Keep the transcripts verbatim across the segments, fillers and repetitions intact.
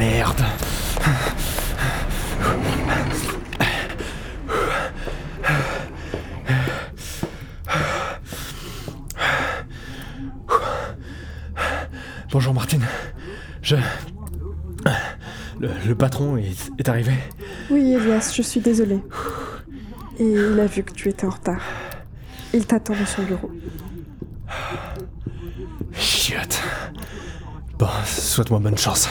Merde. Bonjour Martine, je... Le, le patron est, est arrivé. Oui Elias, je suis désolée. Et il a vu que tu étais en retard. Il t'attend dans son bureau. Chiotte. Bon, souhaite-moi bonne chance.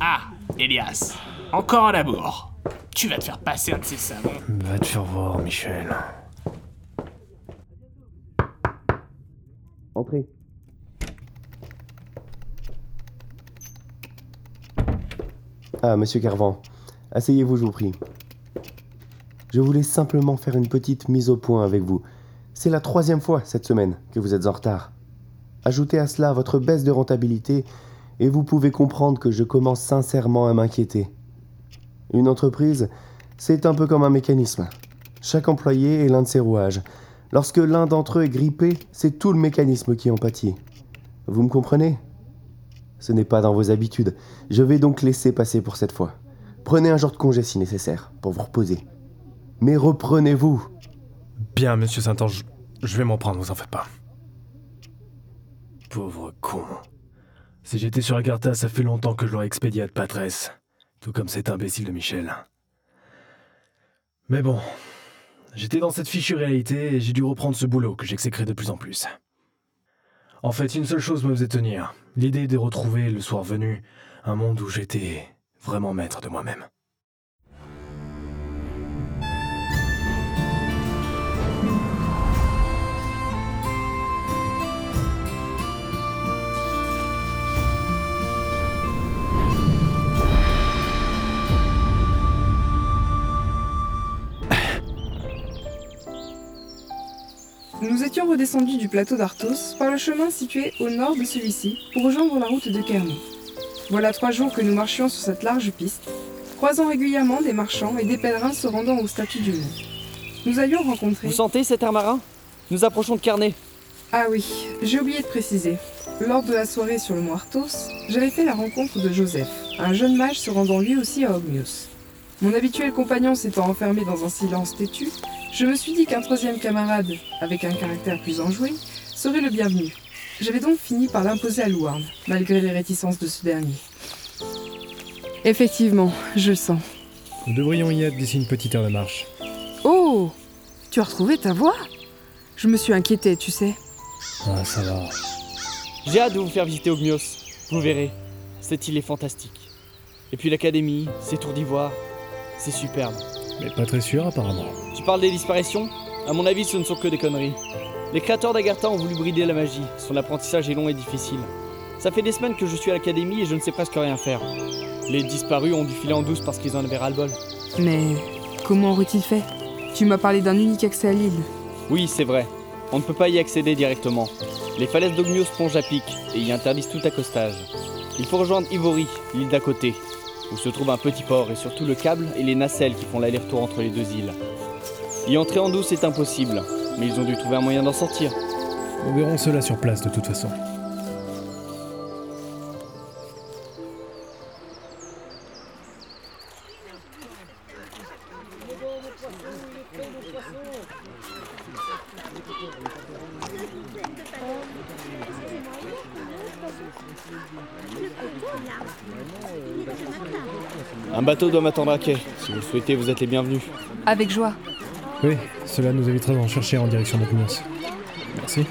Ah, Elias, encore un labour. Tu vas te faire passer un de ces savons. Va te faire voir, Michel. Entrez. Ah, monsieur Carvan, asseyez-vous, je vous prie. Je voulais simplement faire une petite mise au point avec vous. C'est la troisième fois cette semaine que vous êtes en retard. Ajoutez à cela votre baisse de rentabilité et vous pouvez comprendre que je commence sincèrement à m'inquiéter. Une entreprise, c'est un peu comme un mécanisme. Chaque employé est l'un de ses rouages. Lorsque l'un d'entre eux est grippé, c'est tout le mécanisme qui en pâtit. Vous me comprenez ? Ce n'est pas dans vos habitudes. Je vais donc laisser passer pour cette fois. Prenez un jour de congé si nécessaire, pour vous reposer. Mais reprenez-vous ! Bien, monsieur Saint-Ange, je vais m'en prendre, vous en faites pas. Pauvre con. Si j'étais sur Agartha, ça fait longtemps que je l'aurais expédié à de Patresse. Tout comme cet imbécile de Michel. Mais bon, j'étais dans cette fichue réalité et j'ai dû reprendre ce boulot que j'exécrais de plus en plus. En fait, une seule chose me faisait tenir, l'idée de retrouver, le soir venu, un monde où j'étais vraiment maître de moi-même. Nous étions redescendus du plateau d'Arthos par le chemin situé au nord de celui-ci pour rejoindre la route de Kerné. Voilà trois jours que nous marchions sur cette large piste, croisant régulièrement des marchands et des pèlerins se rendant au statut du monde. Nous allions rencontrer... Vous sentez cet air marin ? Nous approchons de Kerné. Ah oui, j'ai oublié de préciser. Lors de la soirée sur le mont Arthos, j'avais fait la rencontre de Joseph, un jeune mage se rendant lui aussi à Ogmios. Mon habituel compagnon s'étant enfermé dans un silence têtu, je me suis dit qu'un troisième camarade, avec un caractère plus enjoué, serait le bienvenu. J'avais donc fini par l'imposer à Louarn, malgré les réticences de ce dernier. Effectivement, je le sens. Nous devrions y être d'ici une petite heure de marche. Oh ! Tu as retrouvé ta voix ? Je me suis inquiétée, tu sais. Ah, ça va. J'ai hâte de vous faire visiter Ogmios. Vous verrez, cette île est fantastique. Et puis l'académie, ses tours d'ivoire, c'est superbe. Mais pas très sûr, apparemment. Tu parles des disparitions ? À mon avis, ce ne sont que des conneries. Les créateurs d'Agartha ont voulu brider la magie. Son apprentissage est long et difficile. Ça fait des semaines que je suis à l'académie et je ne sais presque rien faire. Les disparus ont dû filer en douce parce qu'ils en avaient ras-le-bol. Mais comment aurait-il fait ? Tu m'as parlé d'un unique accès à l'île. Oui, c'est vrai. On ne peut pas y accéder directement. Les falaises d'Ogmios plongent à pic et y interdisent tout accostage. Il faut rejoindre Ivory, l'île d'à côté, où se trouve un petit port et surtout le câble et les nacelles qui font l'aller-retour entre les deux îles. Y entrer en douce est impossible, mais ils ont dû trouver un moyen d'en sortir. Nous verrons cela sur place de toute façon. Un bateau doit m'attendre à quai. Si vous le souhaitez, vous êtes les bienvenus. Avec joie. Oui, cela nous évitera d'en chercher en direction de Ogmios. Merci.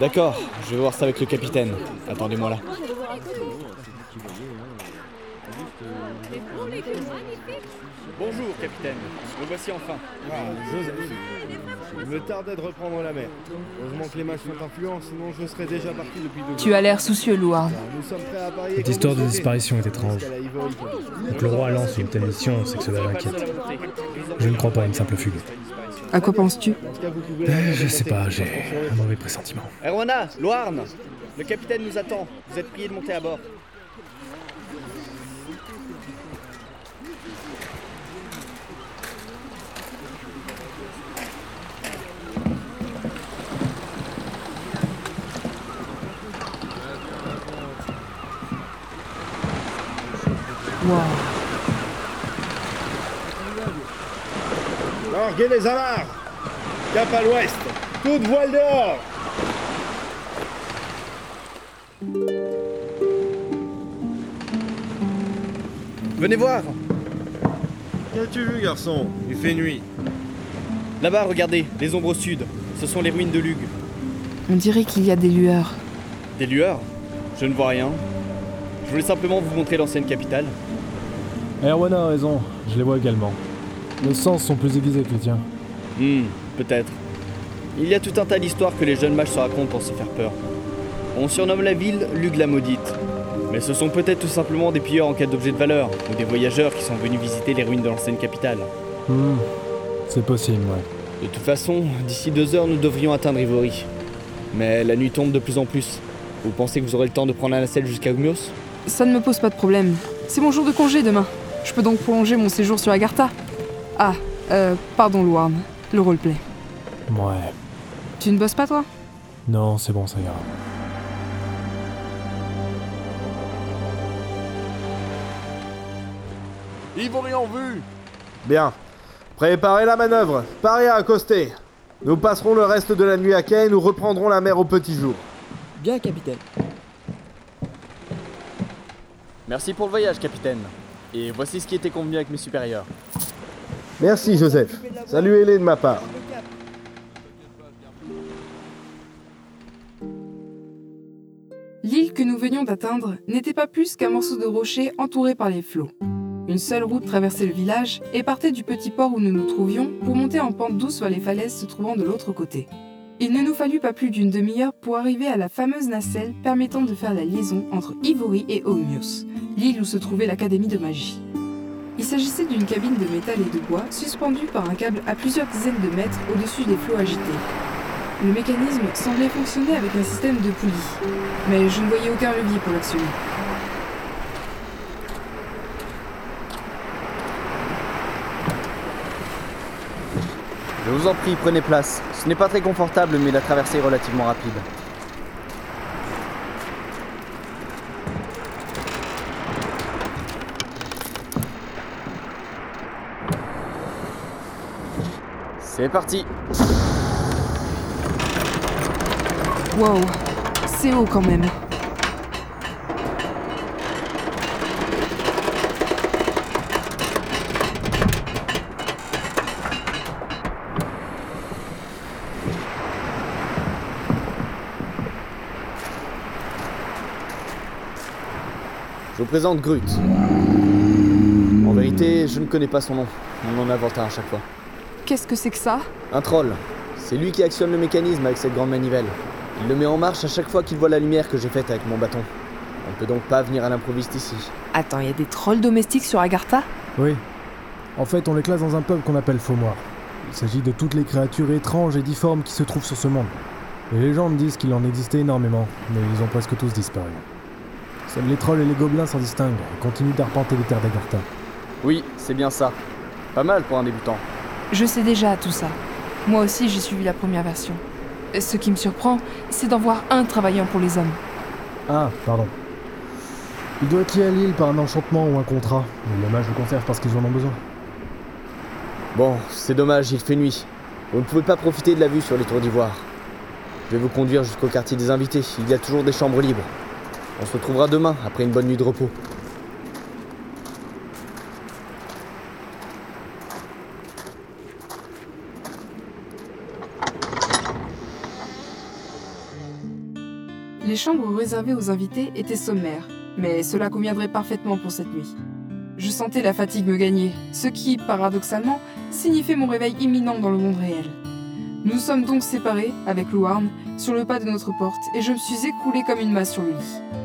D'accord, je vais voir ça avec le capitaine. Attendez-moi là. Bonjour, capitaine. Me voici enfin. Ah, Joseph. Il me tardait de reprendre la mer. Heureusement que les matchs sont influents, sinon je serais déjà parti depuis deux jours. Tu as l'air soucieux, Louarn. Cette histoire de disparition est étrange. Donc le roi lance une telle mission, c'est que cela l'inquiète. Je ne crois pas à une simple fugue. À quoi penses-tu ? euh, Je sais pas, j'ai un mauvais pressentiment. Erwana, Louarn, le capitaine nous attend. Vous êtes priés de monter à bord. Faumoir. Larguez les amarres. Cap à l'ouest. Toute voile dehors. Venez voir. Qu'as-tu vu, garçon? Il fait nuit. Là-bas, regardez, les ombres au sud. Ce sont les ruines de Lugues. On dirait qu'il y a des lueurs. Des lueurs? Je ne vois rien. Je voulais simplement vous montrer l'ancienne capitale. Erwana a raison, je les vois également. Nos sens sont plus aiguisés que les tiens. Hum, peut-être. Il y a tout un tas d'histoires que les jeunes mages se racontent pour se faire peur. On surnomme la ville Lugues la Maudite. Mais ce sont peut-être tout simplement des pilleurs en quête d'objets de valeur, ou des voyageurs qui sont venus visiter les ruines de l'ancienne capitale. Hum, c'est possible, ouais. De toute façon, d'ici deux heures, nous devrions atteindre Ivory. Mais la nuit tombe de plus en plus. Vous pensez que vous aurez le temps de prendre la nacelle jusqu'à Ogmios? Ça ne me pose pas de problème. C'est mon jour de congé demain. Je peux donc prolonger mon séjour sur Agartha. Ah, euh, pardon Louarn, le roleplay. Ouais. Tu ne bosses pas, toi? Non, c'est bon, ça ira. Ivory en vue! Bien. Préparez la manœuvre. Parez à accoster. Nous passerons le reste de la nuit à quai et nous reprendrons la mer au petit jour. Bien, capitaine. Merci pour le voyage, capitaine. Et voici ce qui était convenu avec mes supérieurs. Merci, Joseph. Saluez-les de ma part. L'île que nous venions d'atteindre n'était pas plus qu'un morceau de rocher entouré par les flots. Une seule route traversait le village et partait du petit port où nous nous trouvions pour monter en pente douce sur les falaises se trouvant de l'autre côté. Il ne nous fallut pas plus d'une demi-heure pour arriver à la fameuse nacelle permettant de faire la liaison entre Ivory et Ogmios, l'île où se trouvait l'académie de magie. Il s'agissait d'une cabine de métal et de bois suspendue par un câble à plusieurs dizaines de mètres au-dessus des flots agités. Le mécanisme semblait fonctionner avec un système de poulies, mais je ne voyais aucun levier pour l'actionner. Je vous en prie, prenez place. Ce n'est pas très confortable, mais la traversée est relativement rapide. C'est parti. Wow, c'est haut quand même. Je vous présente Grut. En vérité, je ne connais pas son nom. On en invente un à chaque fois. Qu'est-ce que c'est que ça? Un troll. C'est lui qui actionne le mécanisme avec cette grande manivelle. Il le met en marche à chaque fois qu'il voit la lumière que j'ai faite avec mon bâton. On ne peut donc pas venir à l'improviste ici. Attends, il y a des trolls domestiques sur Agartha? Oui. En fait, on les classe dans un peuple qu'on appelle Faumoir. Il s'agit de toutes les créatures étranges et difformes qui se trouvent sur ce monde. Les légendes disent qu'il en existait énormément, mais ils ont presque tous disparu. Seuls les trolls et les gobelins s'en distinguent et continuent d'arpenter les terres d'Agartha. Oui, c'est bien ça. Pas mal pour un débutant. Je sais déjà tout ça. Moi aussi, j'ai suivi la première version. Ce qui me surprend, c'est d'en voir un travaillant pour les hommes. Ah, pardon. Il doit être lié à l'île par un enchantement ou un contrat. Les mages le conservent parce qu'ils en ont besoin. Bon, c'est dommage, il fait nuit. Vous ne pouvez pas profiter de la vue sur les tours d'ivoire. Je vais vous conduire jusqu'au quartier des invités. Il y a toujours des chambres libres. On se retrouvera demain, après une bonne nuit de repos. Les chambres réservées aux invités étaient sommaires, mais cela conviendrait parfaitement pour cette nuit. Je sentais la fatigue me gagner, ce qui, paradoxalement, signifiait mon réveil imminent dans le monde réel. Nous sommes donc séparés, avec Louarn, sur le pas de notre porte, et je me suis écroulée comme une masse sur le lit.